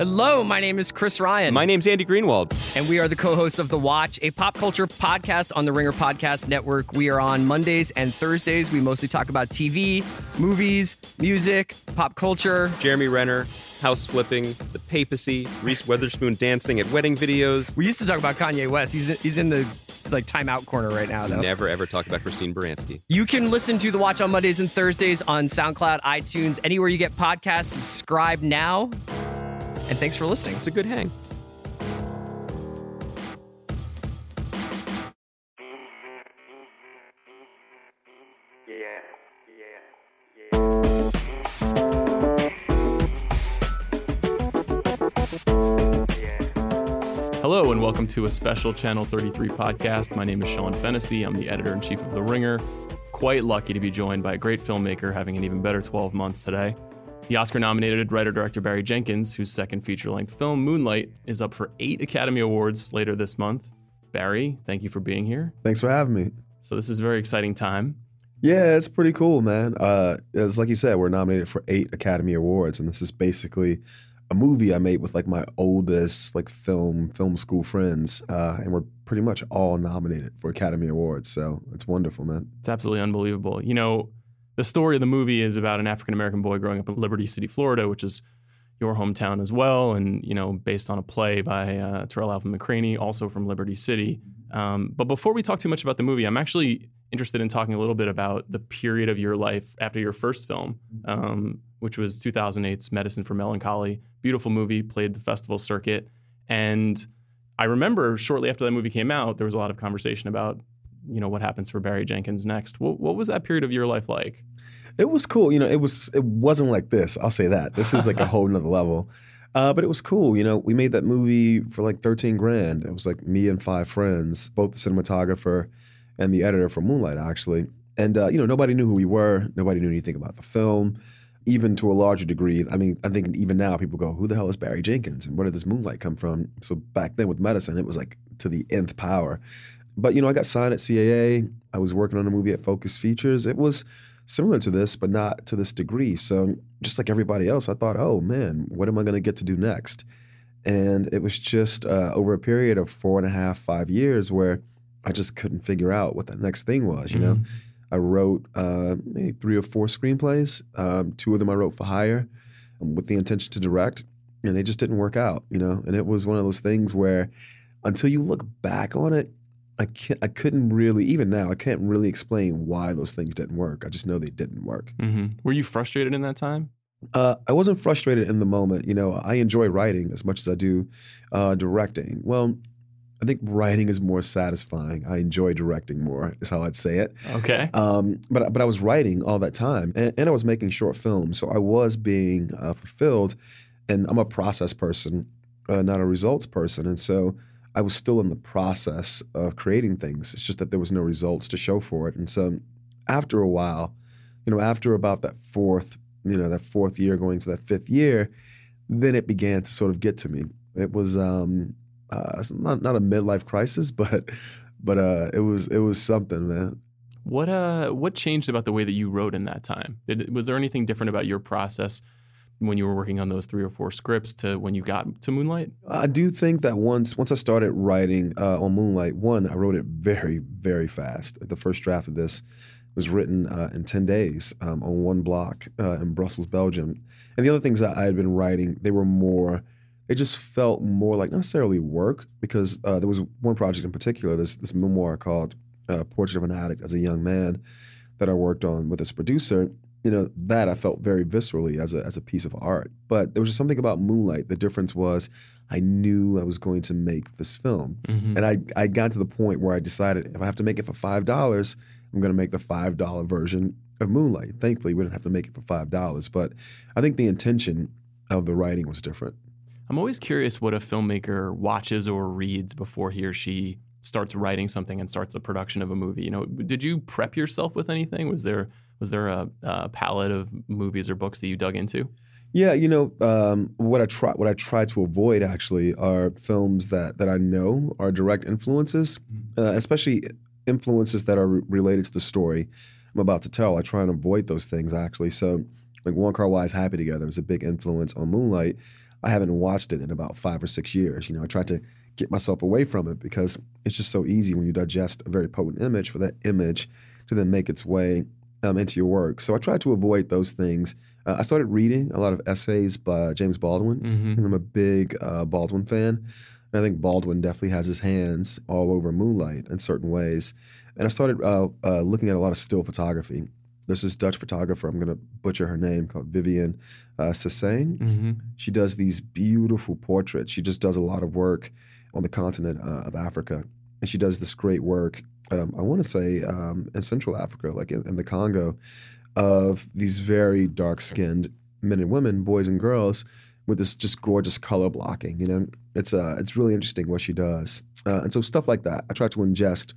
Hello, my name is Chris Ryan. My name's Andy Greenwald. And we are the co-hosts of The Watch, a pop culture podcast on the Ringer Podcast Network. We are on Mondays and Thursdays. We mostly talk about TV, movies, music, pop culture. Jeremy Renner, house flipping, the papacy, Reese Witherspoon dancing at wedding videos. We used to talk about Kanye West. He's in the timeout corner right now, though. Never, ever talk about Christine Baranski. You can listen to The Watch on Mondays and Thursdays on SoundCloud, iTunes, anywhere you get podcasts. Subscribe now. And thanks for listening. It's a good hang. Hello and welcome to a special Channel 33 podcast. My name is Sean Fennessey. I'm the editor-in-chief of The Ringer. Quite lucky to be joined by a great filmmaker having an even better 12 months today. The Oscar-nominated writer-director Barry Jenkins, whose second feature-length film, Moonlight, is up for 8 Academy Awards later this month. Barry, thank you for being here. Thanks for having me. So this is a very exciting time. Yeah, it's pretty cool, man. It's like you said, we're nominated for 8 Academy Awards, and this is basically a movie I made with like my oldest like film school friends, and we're pretty much all nominated for Academy Awards, so it's wonderful, man. It's absolutely unbelievable. You know, the story of the movie is about an African-American boy growing up in Liberty City, Florida, which is your hometown as well. And, you know, based on a play by Terrell Alvin McCraney, also from Liberty City. But before we talk too much about the movie, I'm actually interested in talking a little bit about the period of your life after your first film, which was 2008's Medicine for Melancholy. Beautiful movie, played the festival circuit. And I remember shortly after that movie came out, there was a lot of conversation about, you know, what happens for Barry Jenkins next. What was that period of your life like? It was cool. You know, it wasn't like this. I'll say that. This is like a whole nother level. But it was cool. You know, we made that movie for like $13,000. It was like me and 5 friends, both the cinematographer and the editor for Moonlight, actually. And, you know, nobody knew who we were. Nobody knew anything about the film, even to a larger degree. I mean, I think even now people go, who the hell is Barry Jenkins? And where did this Moonlight come from? So back then with Medicine, it was like to the nth power. But, you know, I got signed at CAA. I was working on a movie at Focus Features. It was similar to this, but not to this degree. So just like everybody else, I thought, oh, man, what am I going to get to do next? And it was just over a period of 4.5, 5 years where I just couldn't figure out what the next thing was, you know. I wrote maybe 3 or 4 screenplays. 2 of them I wrote for hire with the intention to direct, and they just didn't work out, you know. And it was one of those things where until you look back on it, I can't really explain why those things didn't work. I just know they didn't work. Mm-hmm. Were you frustrated in that time? I wasn't frustrated in the moment. You know, I enjoy writing as much as I do directing. Well, I think writing is more satisfying. I enjoy directing more is how I'd say it. Okay. But I was writing all that time, and I was making short films. So I was being fulfilled, and I'm a process person, not a results person. And so I was still in the process of creating things. It's just that there was no results to show for it. And so after a while, you know, after about that fourth year going to that 5th year, then it began to sort of get to me. It was not a midlife crisis, but it was something, man. What changed about the way that you wrote in that time? Was there anything different about your process when you were working on those 3 or 4 scripts to when you got to Moonlight? I do think that once I started writing on Moonlight, I wrote it very, very fast. The first draft of this was written in 10 days on one block in Brussels, Belgium. And the other things that I had been writing, it just felt more like not necessarily work, because there was one project in particular, this memoir called Portrait of an Addict as a Young Man that I worked on with this producer. You know, that I felt very viscerally as a piece of art. But there was just something about Moonlight. The difference was I knew I was going to make this film. Mm-hmm. And I got to the point where I decided if I have to make it for $5, I'm going to make the $5 version of Moonlight. Thankfully, we didn't have to make it for $5. But I think the intention of the writing was different. I'm always curious what a filmmaker watches or reads before he or she starts writing something and starts the production of a movie. You know, did you prep yourself with anything? Was there a palette of movies or books that you dug into? Yeah, you know, what I try to avoid actually are films that I know are direct influences, especially influences that are related to the story I'm about to tell. I try and avoid those things actually. So like Wong Kar-wai's Happy Together was a big influence on Moonlight. I haven't watched it in about 5 or 6 years. You know, I tried to get myself away from it because it's just so easy when you digest a very potent image for that image to then make its way into your work. So I tried to avoid those things. I started reading a lot of essays by James Baldwin. Mm-hmm. I'm a big Baldwin fan. And I think Baldwin definitely has his hands all over Moonlight in certain ways. And I started looking at a lot of still photography. There's this Dutch photographer, I'm going to butcher her name, called Vivian Sassane. Mm-hmm. She does these beautiful portraits. She just does a lot of work on the continent of Africa. And she does this great work, I want to say in Central Africa, like in the Congo, of these very dark-skinned men and women, boys and girls, with this just gorgeous color blocking. You know, it's really interesting what she does. And so stuff like that, I try to ingest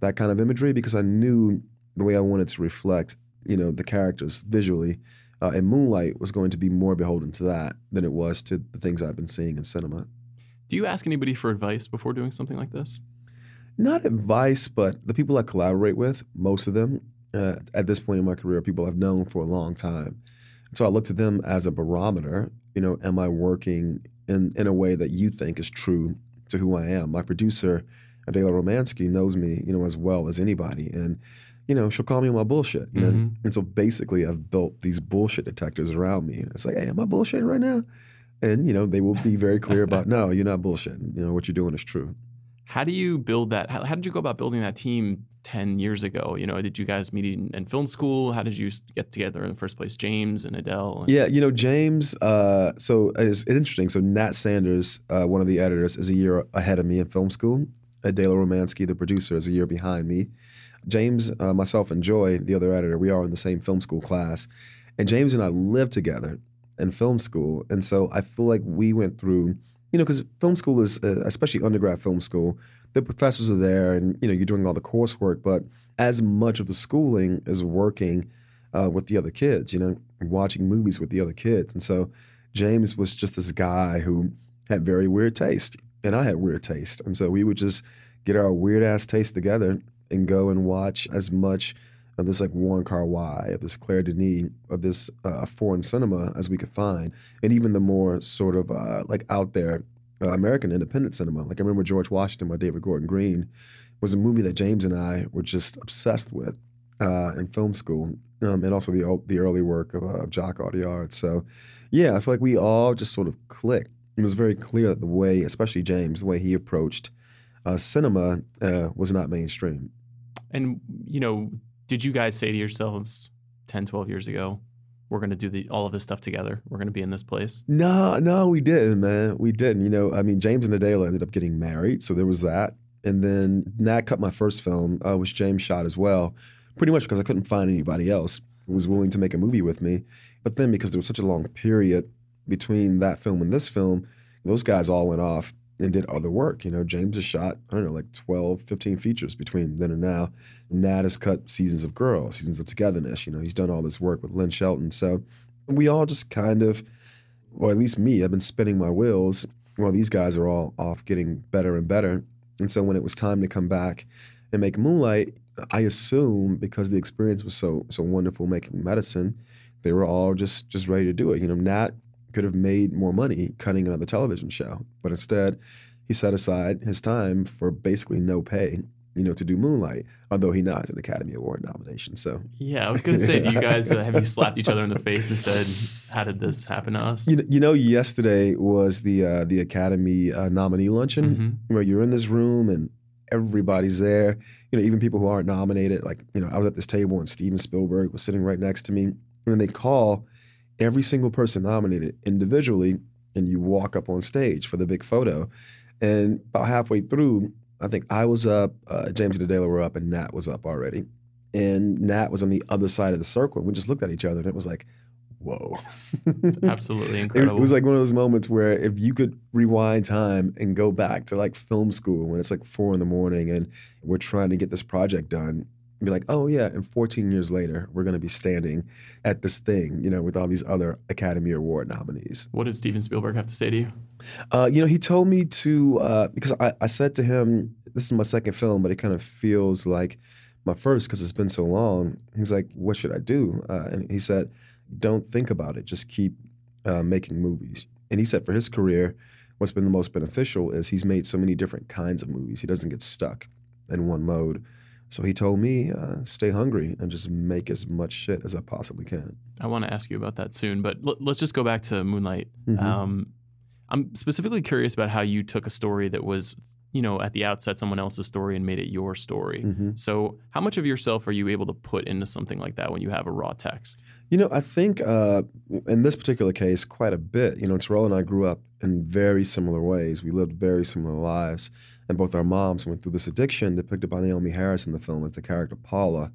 that kind of imagery because I knew the way I wanted to reflect, you know, the characters visually. And Moonlight was going to be more beholden to that than it was to the things I've been seeing in cinema. Do you ask anybody for advice before doing something like this? Not advice, but the people I collaborate with, most of them, at this point in my career, people I've known for a long time. So I look to them as a barometer. You know, am I working in a way that you think is true to who I am? My producer, Adele Romanski, knows me, you know, as well as anybody. And, you know, she'll call me on my bullshit, you know? Mm-hmm. And so basically I've built these bullshit detectors around me. It's like, hey, am I bullshitting right now? And, you know, they will be very clear about, no, you're not bullshitting. You know, what you're doing is true. How do you build that? How did you go about building that team 10 years ago? You know, did you guys meet in film school? How did you get together in the first place, James and Adele? Yeah, you know, James, so it's interesting. So Nat Sanders, one of the editors, is a year ahead of me in film school. Adele Romanski, the producer, is a year behind me. James, myself, and Joy, the other editor, we are in the same film school class. And James and I lived together in film school. And so I feel like we went through, you know, because film school is, especially undergrad film school, the professors are there and, you know, you're doing all the coursework, but as much of the schooling is working with the other kids, you know, watching movies with the other kids. And so James was just this guy who had very weird taste, and I had weird taste. And so we would just get our weird-ass taste together and go and watch as much of this like Warren Kar-wai, of this Claire Denis, of this foreign cinema as we could find, and even the more sort of like out there American independent cinema. Like I remember George Washington by David Gordon Green was a movie that James and I were just obsessed with in film school, and also the early work of Jacques Audiard. So yeah, I feel like we all just sort of clicked. It was very clear that the way, especially James, the way he approached cinema was not mainstream. And, you know, did you guys say to yourselves 10, 12 years ago, we're going to do all of this stuff together? We're going to be in this place? No, we didn't, man. We didn't. You know, I mean, James and Adele ended up getting married, so there was that. And then Nat cut my first film, which James shot as well, pretty much because I couldn't find anybody else who was willing to make a movie with me. But then because there was such a long period between that film and this film, those guys all went off and did other work. You know, James has shot, I don't know, like 12, 15 features between then and now. Nat has cut Seasons of Girl, Seasons of Togetherness. You know, he's done all this work with Lynn Shelton. So we all just kind of, or at least me, I've been spinning my wheels while these guys are all off getting better and better. And so when it was time to come back and make Moonlight, I assume because the experience was so wonderful making Medicine, they were all just ready to do it. You know, Nat could have made more money cutting another television show, but instead he set aside his time for basically no pay, you know, to do Moonlight, although he now has an Academy Award nomination. So yeah, I was going to say, do you guys have you slapped each other in the face and said, how did this happen to us? You know yesterday was the Academy nominee luncheon, mm-hmm. where you're in this room and everybody's there, you know, even people who aren't nominated. Like, you know, I was at this table and Steven Spielberg was sitting right next to me, and then they call every single person nominated individually, and you walk up on stage for the big photo. And about halfway through, I think I was up, James and Adela were up, and Nat was up already. And Nat was on the other side of the circle. We just looked at each other, and it was like, whoa. Absolutely incredible. It was like one of those moments where if you could rewind time and go back to like film school when it's like 4 a.m. and we're trying to get this project done, be like, oh yeah, and 14 years later, we're going to be standing at this thing, you know, with all these other Academy Award nominees. What did Steven Spielberg have to say to you? You know, he told me to, because I said to him, this is my second film, but it kind of feels like my first because it's been so long. He's like, what should I do? And he said, don't think about it. Just keep making movies. And he said for his career, what's been the most beneficial is he's made so many different kinds of movies. He doesn't get stuck in one mode. So he told me, stay hungry and just make as much shit as I possibly can. I want to ask you about that soon, but let's just go back to Moonlight. Mm-hmm. I'm specifically curious about how you took a story that was, you know, at the outset someone else's story and made it your story. Mm-hmm. So how much of yourself are you able to put into something like that when you have a raw text? You know, I think in this particular case, quite a bit. You know, Terrell and I grew up in very similar ways. We lived very similar lives. And both our moms went through this addiction depicted by Naomi Harris in the film as the character Paula.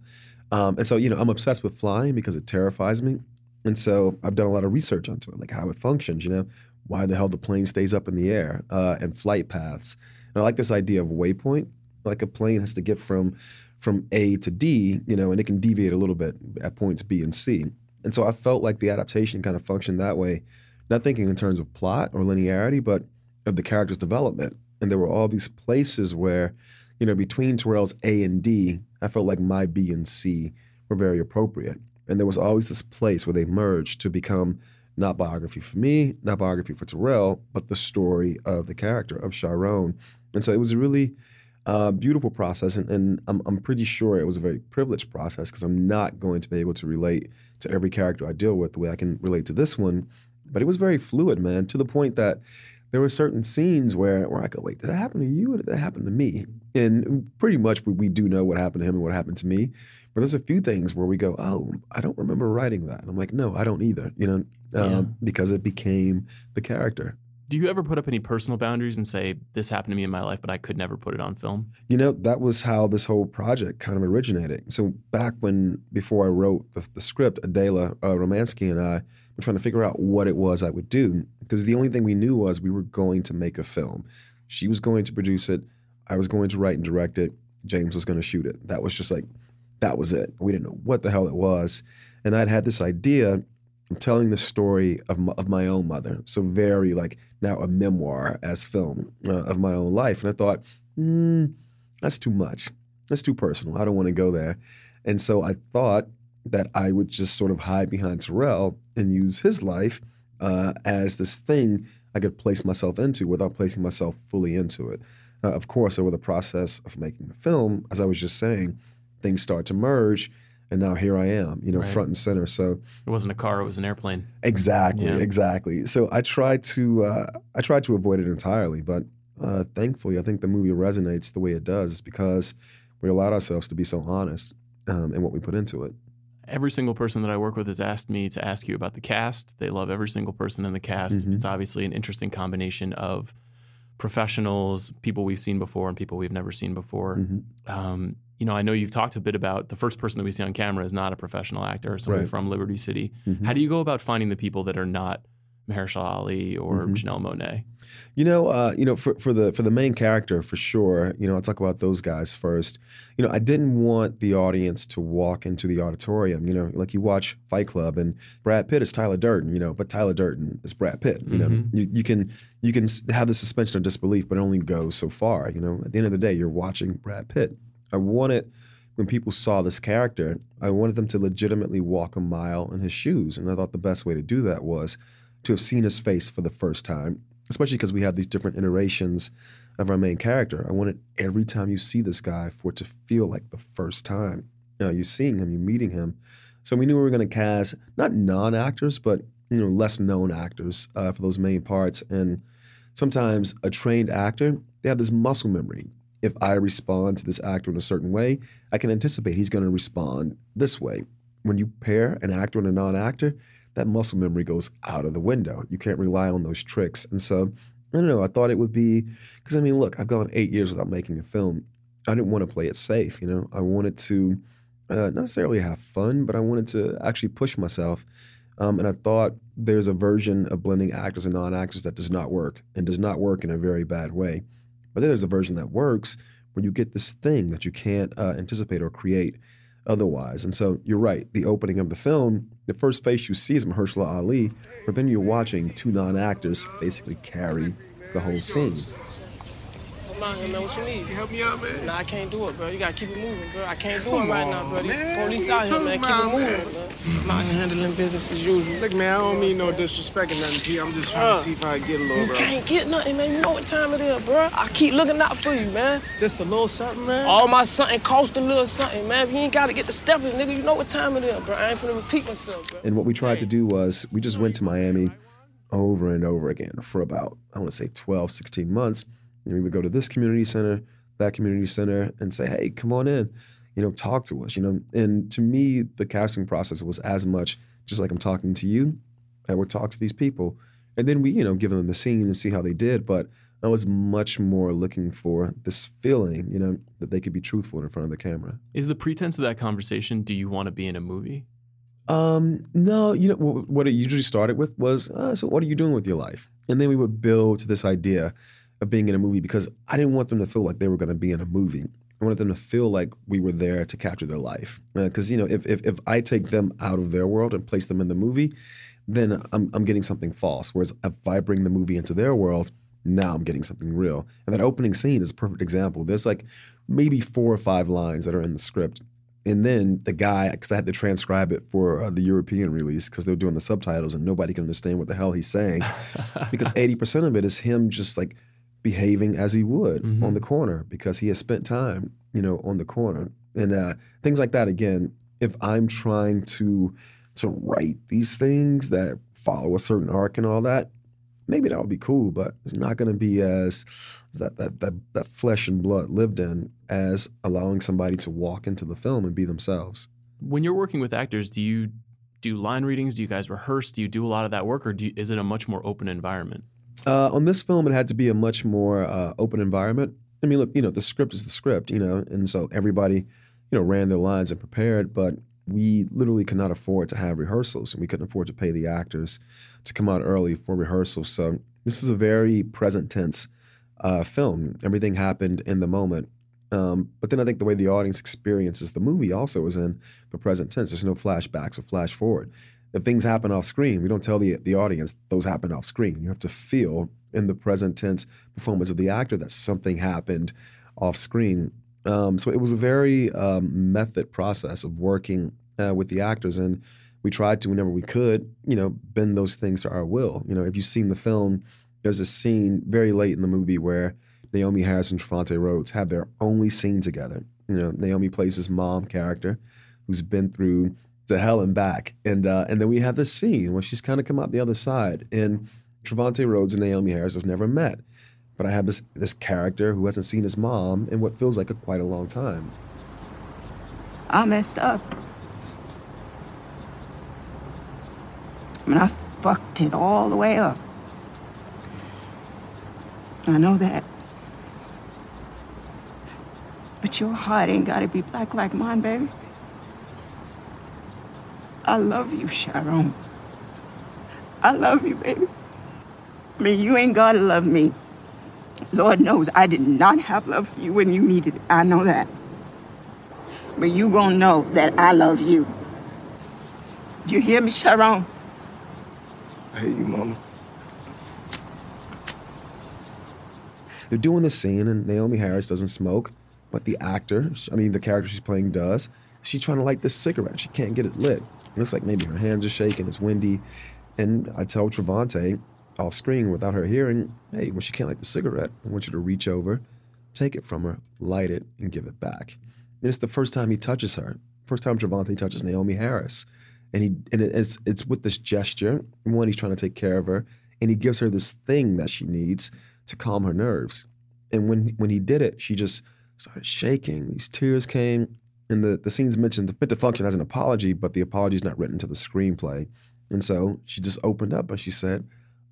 And so, you know, I'm obsessed with flying because it terrifies me. And so I've done a lot of research onto it, like how it functions, you know, why the hell the plane stays up in the air and flight paths. And I like this idea of waypoint, like a plane has to get from A to D, you know, and it can deviate a little bit at points B and C. And so I felt like the adaptation kind of functioned that way, not thinking in terms of plot or linearity, but of the character's development. And there were all these places where, you know, between Terrell's A and D, I felt like my B and C were very appropriate. And there was always this place where they merged to become not biography for me, not biography for Terrell, but the story of the character, of Sharon. And so it was a really beautiful process. And I'm pretty sure it was a very privileged process because I'm not going to be able to relate to every character I deal with the way I can relate to this one. But it was very fluid, man, to the point that there were certain scenes where I go, wait, did that happen to you or did that happen to me? And pretty much we do know what happened to him and what happened to me. But there's a few things where we go, oh, I don't remember writing that. And I'm like, no, I don't either, you know, because it became the character. Do you ever put up any personal boundaries and say, this happened to me in my life, but I could never put it on film? You know, that was how this whole project kind of originated. So back when, before I wrote the script, Adele Romanski and I were trying to figure out what it was I would do, because the only thing we knew was we were going to make a film. She was going to produce it. I was going to write and direct it. James was going to shoot it. That was just like, that was it. We didn't know what the hell it was. And I'd had this idea telling the story of my own mother. So very like now a memoir as film of my own life. And I thought, that's too much. That's too personal. I don't want to go there. And so I thought that I would just sort of hide behind Terrell and use his life as this thing I could place myself into without placing myself fully into it. Of course, over the process of making the film, as I was just saying, things start to merge. And now here I am, you know, right, front and center. So it wasn't a car; it was an airplane. Exactly, yeah. Exactly. So I tried to avoid it entirely, but thankfully, I think the movie resonates the way it does because we allowed ourselves to be so honest in what we put into it. Every single person that I work with has asked me to ask you about the cast. They love every single person in the cast. Mm-hmm. It's obviously an interesting combination of professionals, people we've seen before, and people we've never seen before. Mm-hmm. You know, I know you've talked a bit about the first person that we see on camera is not a professional actor or someone from Liberty City. Mm-hmm. How do you go about finding the people that are not Mahershala Ali or Janelle Monáe? You know, for the main character, for sure, you know, I'll talk about those guys first. You know, I didn't want the audience to walk into the auditorium, you know, like you watch Fight Club and Brad Pitt is Tyler Durden, you know, but Tyler Durden is Brad Pitt. You know, you can have the suspension of disbelief, but it only goes so far. You know, at the end of the day, you're watching Brad Pitt. I wanted, when people saw this character, I wanted them to legitimately walk a mile in his shoes. And I thought the best way to do that was to have seen his face for the first time, especially because we have these different iterations of our main character. I wanted every time you see this guy for it to feel like the first time. You know, you're seeing him, you're meeting him. So we knew we were going to cast, not non-actors, but you know, less known actors for those main parts. And sometimes a trained actor, they have this muscle memory. If I respond to this actor in a certain way, I can anticipate he's going to respond this way. When you pair an actor and a non-actor, that muscle memory goes out of the window. You can't rely on those tricks. And so, I don't know, I thought it would be, because I mean, look, I've gone 8 years without making a film. I didn't want to play it safe, you know. I wanted to not necessarily have fun, but I wanted to actually push myself. And I thought there's a version of blending actors and non-actors that does not work, and does not work in a very bad way. But then there's a version that works where you get this thing that you can't anticipate or create otherwise. And so you're right. The opening of the film, the first face you see is Mahershala Ali, but then you're watching two non-actors basically carry the whole scene. line here, man. What you need? You help me out, man. Nah, I can't do it, bro. You gotta keep it moving, bro. I can't do it right now, bro. Police out here, man. Keep it moving, man. I'm out here handling business as usual. Look, man, I don't mean no disrespect or nothing to you. I'm just trying to see if I can get a little, bro. You can't get nothing, man. You know what time it is, bro. I keep looking out for you, man. Just a little something, man? All my something cost a little something, man. If you ain't gotta get the steppers, nigga, you know what time it is, bro. I ain't finna repeat myself, bro. And what we tried to do was we just went to Miami over and over again for about, I want to say 12, 16 months. And we would go to this community center, that community center, and say, hey, come on in, you know, talk to us, you know. And to me, the casting process was as much just like I'm talking to you, I would talk to these people. And then we, you know, give them a scene and see how they did. But I was much more looking for this feeling, you know, that they could be truthful in front of the camera. Is the pretense of that conversation, do you want to be in a movie? No, you know, what it usually started with was, so what are you doing with your life? And then we would build to this idea of being in a movie because I didn't want them to feel like they were going to be in a movie. I wanted them to feel like we were there to capture their life. Because, you know, if I take them out of their world and place them in the movie, then I'm getting something false. Whereas if I bring the movie into their world, now I'm getting something real. And that opening scene is a perfect example. There's like maybe 4 or 5 lines that are in the script. And then the guy, because I had to transcribe it for the European release because they were doing the subtitles and nobody can understand what the hell he's saying because 80% of it is him just like behaving as he would on the corner because he has spent time, you know, on the corner. And things like that, again, if I'm trying to write these things that follow a certain arc and all that, maybe that would be cool, but it's not going to be as that flesh and blood lived in as allowing somebody to walk into the film and be themselves. When you're working with actors, do you do line readings? Do you guys rehearse? Do you do a lot of that work, or is it a much more open environment? On this film, it had to be a much more open environment. I mean, look, you know, the script is the script, you know, and so everybody, you know, ran their lines and prepared, but we literally could not afford to have rehearsals, and we couldn't afford to pay the actors to come out early for rehearsals. So this was a very present tense film. Everything happened in the moment. But then I think the way the audience experiences the movie also is in the present tense. There's no flashbacks or flash forward. If things happen off screen, we don't tell the audience those happen off screen. You have to feel in the present tense performance of the actor that something happened off screen. So it was a very method process of working with the actors, and we tried to, whenever we could, you know, bend those things to our will. You know, if you've seen the film, there's a scene very late in the movie where Naomi Harris and Trevante Rhodes have their only scene together. You know, Naomi plays this mom character who's been through to hell and back, and then we have this scene where she's kind of come out the other side, and Trevante Rhodes and Naomi Harris have never met. But I have this character who hasn't seen his mom in what feels like quite a long time. I messed up. I mean, I fucked it all the way up. I know that. But your heart ain't gotta be black like mine, baby. I love you, Sharon. I love you, baby. I mean, you ain't gotta love me. Lord knows I did not have love for you when you needed it. I know that. But you gonna know that I love you. You hear me, Sharon? I hear you, Mama. They're doing the scene, and Naomi Harris doesn't smoke, but the character she's playing does. She's trying to light this cigarette. She can't get it lit. And it's like maybe her hands are shaking, it's windy. And I tell Trevante, off screen without her hearing, hey, when she can't light the cigarette, I want you to reach over, take it from her, light it, and give it back. And it's the first time he touches her, first time Trevante touches Naomi Harris. And it's with this gesture. One, he's trying to take care of her, and he gives her this thing that she needs to calm her nerves. And when he did it, she just started shaking. These tears came, and the scene's meant to function as an apology, but the apology's not written to the screenplay. And so she just opened up and she said,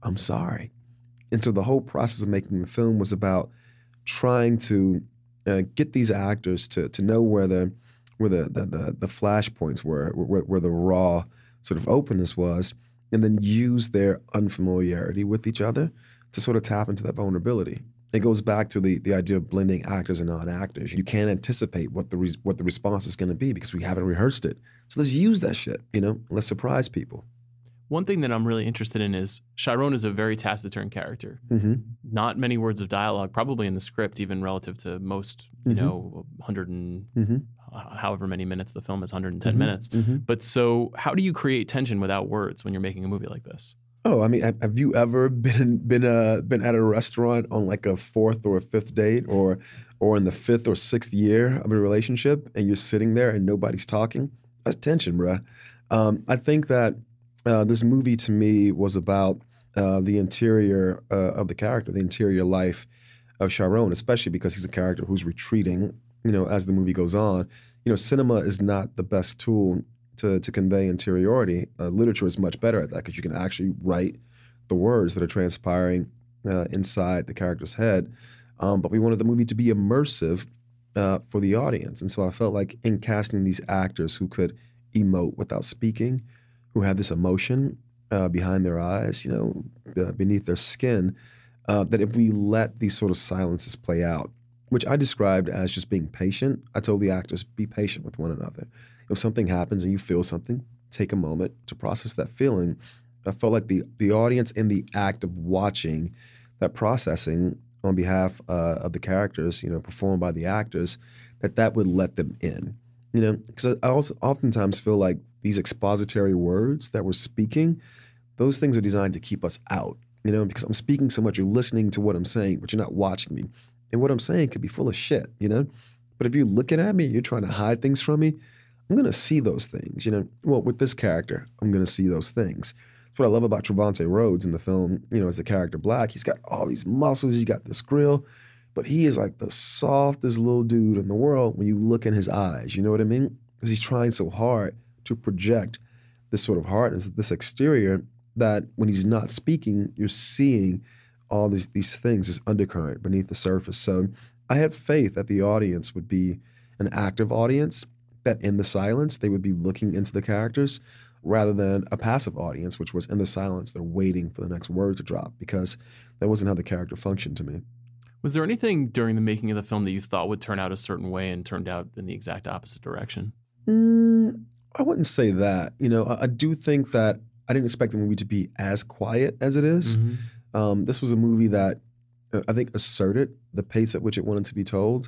I'm sorry. And so the whole process of making the film was about trying to get these actors to know where the flashpoints were, where the raw sort of openness was, and then use their unfamiliarity with each other to sort of tap into that vulnerability. It goes back to the idea of blending actors and non-actors. You can't anticipate what the response is going to be because we haven't rehearsed it. So let's use that shit, you know, and let's surprise people. One thing that I'm really interested in is Chiron is a very taciturn character. Mm-hmm. Not many words of dialogue, probably in the script, even relative to most, you know, 100 and however many minutes the film is, 110 minutes. Mm-hmm. But so how do you create tension without words when you're making a movie like this? Oh, I mean, have you ever been at a restaurant on like a fourth or a fifth date or in the fifth or sixth year of a relationship and you're sitting there and nobody's talking? That's tension, bruh. I think that this movie to me was about the interior of the character, the interior life of Chiron, especially because he's a character who's retreating, you know, as the movie goes on. You know, cinema is not the best tool to convey interiority. Literature is much better at that because you can actually write the words that are transpiring inside the character's head. But we wanted the movie to be immersive for the audience. And so I felt like in casting these actors who could emote without speaking, who had this emotion behind their eyes, you know, beneath their skin, that if we let these sort of silences play out, which I described as just being patient. I told the actors, be patient with one another. If something happens and you feel something, take a moment to process that feeling. I felt like the audience in the act of watching that processing on behalf of the characters, you know, performed by the actors, that would let them in. You know, because I also oftentimes feel like these expository words that we're speaking, those things are designed to keep us out, you know, because I'm speaking so much, you're listening to what I'm saying, but you're not watching me. And what I'm saying could be full of shit, you know? But if you're looking at me and you're trying to hide things from me, I'm gonna see those things, you know? Well, with this character, I'm gonna see those things. That's what I love about Trevante Rhodes in the film, you know, as the character Black. He's got all these muscles, he's got this grill, but he is like the softest little dude in the world when you look in his eyes, you know what I mean? Because he's trying so hard to project this sort of hardness, this exterior, that when he's not speaking, you're seeing all these things, this undercurrent beneath the surface. So I had faith that the audience would be an active audience, that in the silence, they would be looking into the characters rather than a passive audience, which was in the silence, they're waiting for the next word to drop, because that wasn't how the character functioned to me. Was there anything during the making of the film that you thought would turn out a certain way and turned out in the exact opposite direction? I wouldn't say that. You know, I do think that I didn't expect the movie to be as quiet as it is. Mm-hmm. This was a movie that I think asserted the pace at which it wanted to be told,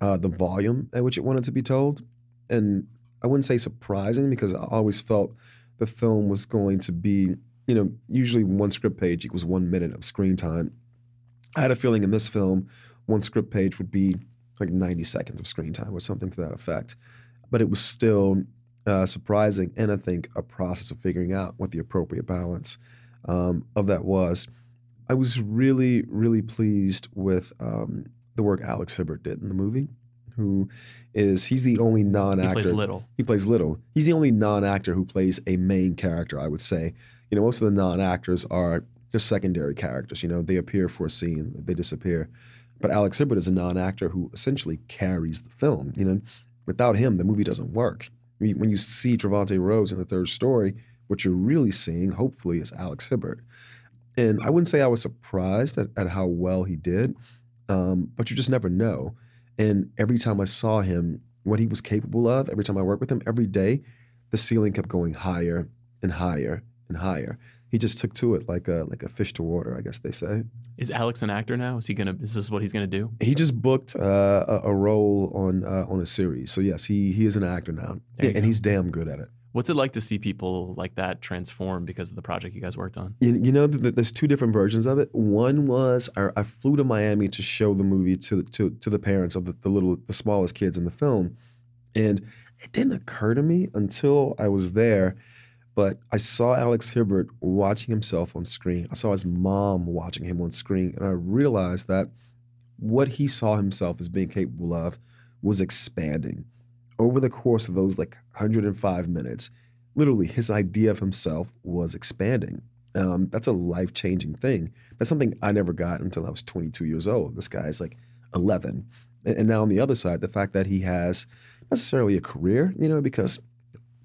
the volume at which it wanted to be told. And I wouldn't say surprising, because I always felt the film was going to be, you know, usually one script page equals 1 minute of screen time. I had a feeling in this film, one script page would be like 90 seconds of screen time or something to that effect. But it was still surprising, and I think a process of figuring out what the appropriate balance of that was. I was really, really pleased with the work Alex Hibbert did in the movie, he's the only non-actor. He plays little. He's the only non-actor who plays a main character, I would say. You know, most of the non-actors are just secondary characters. You know, they appear for a scene, they disappear. But Alex Hibbert is a non-actor who essentially carries the film. You know, without him, the movie doesn't work. I mean, when you see Trevante Rhodes in The Third Story, what you're really seeing, hopefully, is Alex Hibbert. And I wouldn't say I was surprised at how well he did, but you just never know. And every time I saw him, what he was capable of, every time I worked with him, every day, the ceiling kept going higher and higher and higher. He just took to it like a fish to water, I guess they say. Is Alex an actor now? Is this what he's gonna do? He just booked a role on a series. So yes, he is an actor now, and he's damn good at it. What's it like to see people like that transform because of the project you guys worked on? You know, there's two different versions of it. One was I flew to Miami to show the movie to the parents of the smallest kids in the film. And it didn't occur to me until I was there, but I saw Alex Hibbert watching himself on screen. I saw his mom watching him on screen. And I realized that what he saw himself as being capable of was expanding. Over the course of those like 105 minutes, literally his idea of himself was expanding. That's a life-changing thing. That's something I never got until I was 22 years old. This guy is like 11. And now on the other side, the fact that he has necessarily a career, you know, because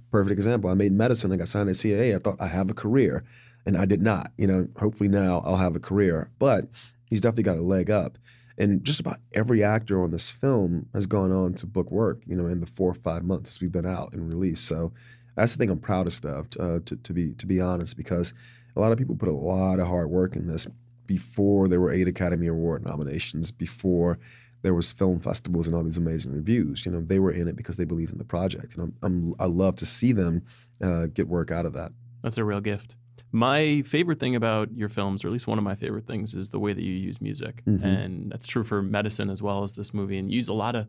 perfect example, I made medicine, I got signed at CAA, I thought I have a career, and I did not. You know, hopefully now I'll have a career, but he's definitely got a leg up. And just about every actor on this film has gone on to book work, you know, in the 4 or 5 months we've been out and released. So That's the thing I'm proudest of, to be honest, because a lot of people put a lot of hard work in this before there were 8 Academy Award nominations, before there was film festivals and all these amazing reviews. You know, they were in it because they believed in the project, and I love to see them get work out of that. That's a real gift. My favorite thing about your films, or at least one of my favorite things, is the way that you use music. Mm-hmm. And that's true for Medicine as well as this movie. And you use a lot of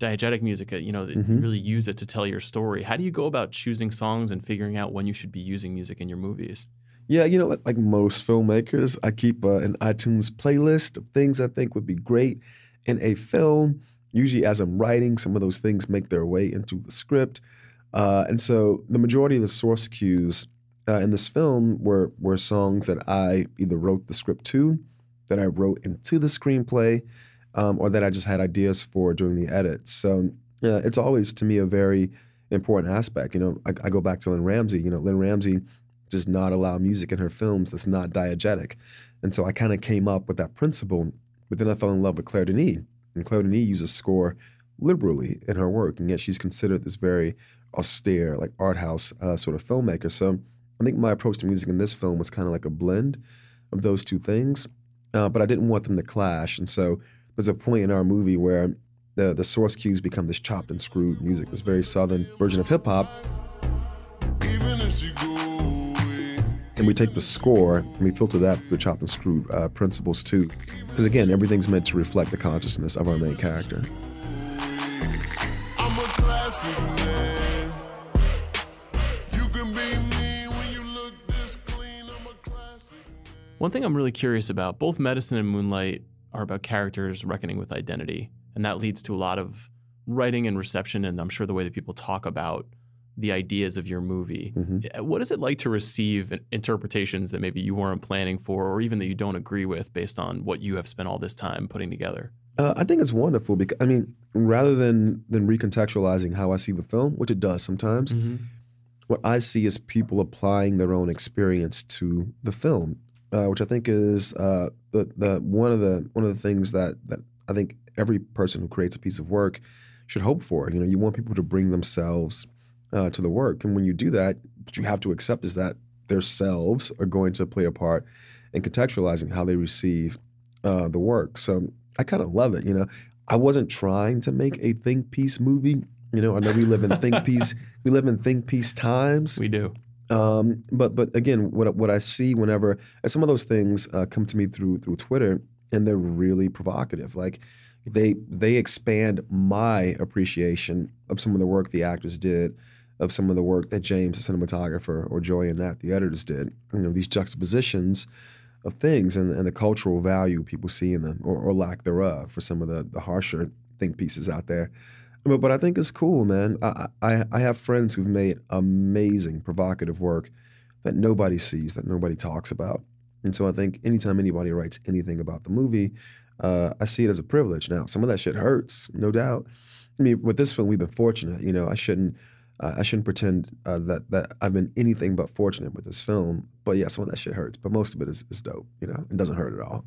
diegetic music, you know, mm-hmm. really use it to tell your story. How do you go about choosing songs and figuring out when you should be using music in your movies? Yeah, you know, like most filmmakers, I keep an iTunes playlist of things I think would be great in a film. Usually as I'm writing, some of those things make their way into the script. And so the majority of the source cues in this film were songs that I either wrote the script to, that I wrote into the screenplay, or that I just had ideas for during the edit. So it's always, to me, a very important aspect. You know, I go back to Lynn Ramsey. You know, Lynn Ramsey does not allow music in her films that's not diegetic. And so I kind of came up with that principle, but then I fell in love with Claire Denis. And Claire Denis uses score liberally in her work, and yet she's considered this very austere, like art house sort of filmmaker. So I think my approach to music in this film was kind of like a blend of those two things, but I didn't want them to clash. And so there's a point in our movie where the source cues become this chopped and screwed music, this very Southern version of hip hop. And we take the score and we filter that through chopped and screwed principles too. Because again, everything's meant to reflect the consciousness of our main character. I'm a classic man. You can be me. One thing I'm really curious about, both Medicine and Moonlight are about characters reckoning with identity. And that leads to a lot of writing and reception, and I'm sure the way that people talk about the ideas of your movie. Mm-hmm. What is it like to receive interpretations that maybe you weren't planning for, or even that you don't agree with, based on what you have spent all this time putting together? I think it's wonderful because, I mean, rather than recontextualizing how I see the film, which it does sometimes, mm-hmm. what I see is people applying their own experience to the film. Which I think is one of the things that I think every person who creates a piece of work should hope for. You know, you want people to bring themselves to the work, and when you do that, what you have to accept is that themselves are going to play a part in contextualizing how they receive the work. So I kind of love it. You know, I wasn't trying to make a think piece movie. You know, I know we live in think piece. We live in think piece times. We do. But again, what I see whenever, and some of those things come to me through Twitter, and they're really provocative. Like they expand my appreciation of some of the work the actors did, of some of the work that James, the cinematographer, or Joy and Nat, the editors, did. You know, these juxtapositions of things and the cultural value people see in them, or lack thereof, for some of the harsher think pieces out there. But I think it's cool, man. I have friends who've made amazing, provocative work that nobody sees, that nobody talks about. And so I think anytime anybody writes anything about the movie, I see it as a privilege. Now, some of that shit hurts, no doubt. I mean, with this film, we've been fortunate. You know, I shouldn't pretend that I've been anything but fortunate with this film. But yeah, some of that shit hurts. But most of it is dope. You know, it doesn't hurt at all.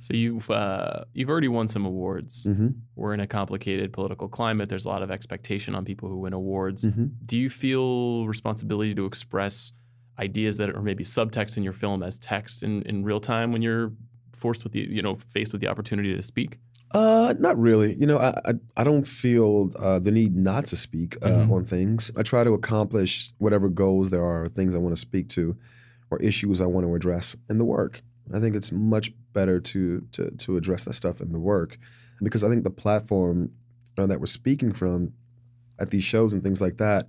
So you've already won some awards. Mm-hmm. We're in a complicated political climate. There's a lot of expectation on people who win awards. Mm-hmm. Do you feel responsibility to express ideas that are maybe subtext in your film as text in real time when you're faced with the opportunity to speak? Not really. You know, I don't feel the need not to speak mm-hmm. on things. I try to accomplish whatever goals there are, things I want to speak to, or issues I want to address in the work. I think it's much better to address that stuff in the work, because I think the platform that we're speaking from at these shows and things like that,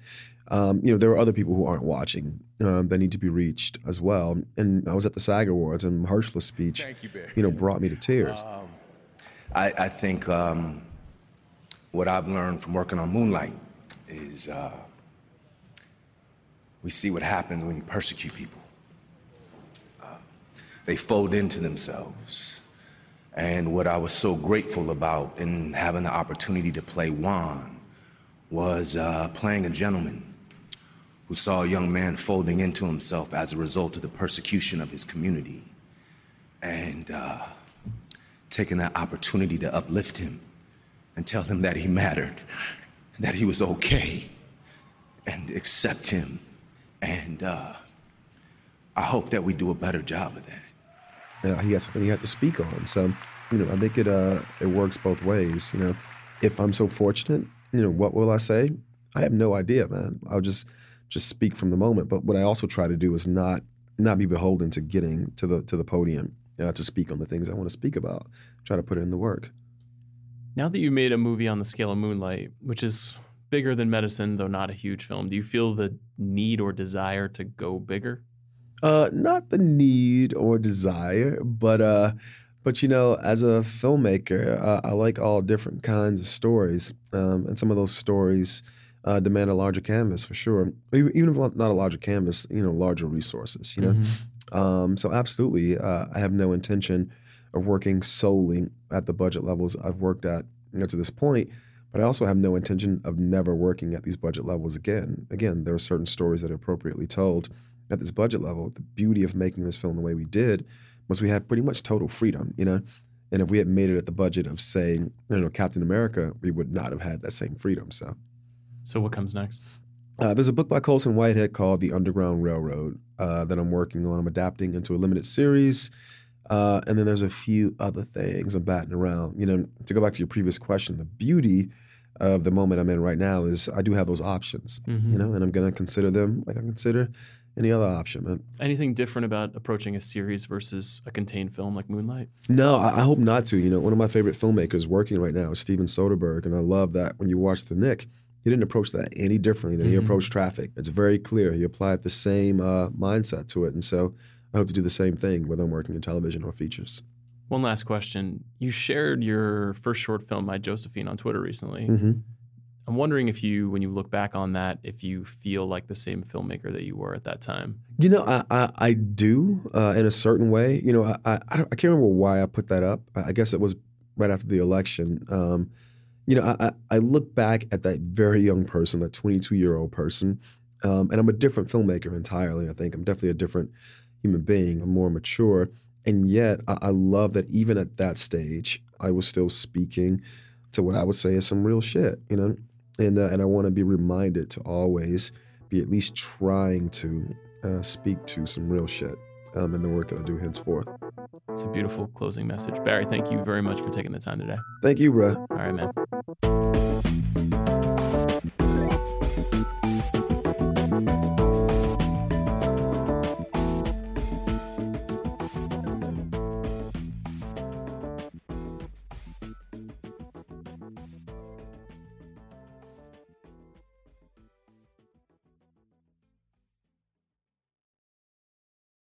you know, there are other people who aren't watching that need to be reached as well. And I was at the SAG Awards, and Mahershala's speech, thank you, Barry, you know, brought me to tears. I think what I've learned from working on Moonlight is we see what happens when you persecute people. They fold into themselves. And what I was so grateful about in having the opportunity to play Juan was playing a gentleman who saw a young man folding into himself as a result of the persecution of his community, and taking that opportunity to uplift him and tell him that he mattered, that he was okay, and accept him. And I hope that we do a better job of that. He has something he had to speak on. So, you know, I think it works both ways. You know, if I'm so fortunate, you know, what will I say? I have no idea, man. I'll just speak from the moment. But what I also try to do is not be beholden to getting to the podium. You know, to speak on the things I want to speak about. Try to put in the work. Now that you made a movie on the scale of Moonlight, which is bigger than Medicine, though not a huge film, do you feel the need or desire to go bigger? Not the need or desire, but you know, as a filmmaker, I like all different kinds of stories, and some of those stories demand a larger canvas for sure. Even if not a larger canvas, you know, larger resources. You know, so absolutely, I have no intention of working solely at the budget levels I've worked at, you know, to this point. But I also have no intention of never working at these budget levels again. Again, there are certain stories that are appropriately told at this budget level. The beauty of making this film the way we did was we had pretty much total freedom, you know? And if we had made it at the budget of, say, you know, Captain America, we would not have had that same freedom, so. So what comes next? There's a book by Colson Whitehead called The Underground Railroad that I'm working on. I'm adapting into a limited series. And then there's a few other things I'm batting around. You know, to go back to your previous question, the beauty of the moment I'm in right now is I do have those options, you know, and I'm going to consider them like I consider any other option, man. Anything different about approaching a series versus a contained film like Moonlight? No, I hope not to. You know, one of my favorite filmmakers working right now is Steven Soderbergh, and I love that when you watch The Knick, he didn't approach that any differently than he approached Traffic. It's very clear. He applied the same mindset to it, and so I hope to do the same thing whether I'm working in television or features. One last question. You shared your first short film, My Josephine, on Twitter recently. I'm wondering if you, when you look back on that, if you feel like the same filmmaker that you were at that time. You know, I do in a certain way. You know, I can't remember why I put that up. I guess it was right after the election. You know, I look back at that very young person, that 22-year-old person, and I'm a different filmmaker entirely, I think. I'm definitely a different human being. I'm more mature. And yet, I love that even at that stage, I was still speaking to what I would say is some real shit, you know? And I want to be reminded to always be at least trying to speak to some real shit in the work that I do henceforth. It's a beautiful closing message. Barry, thank you very much for taking the time today. Thank you, bro. All right, man.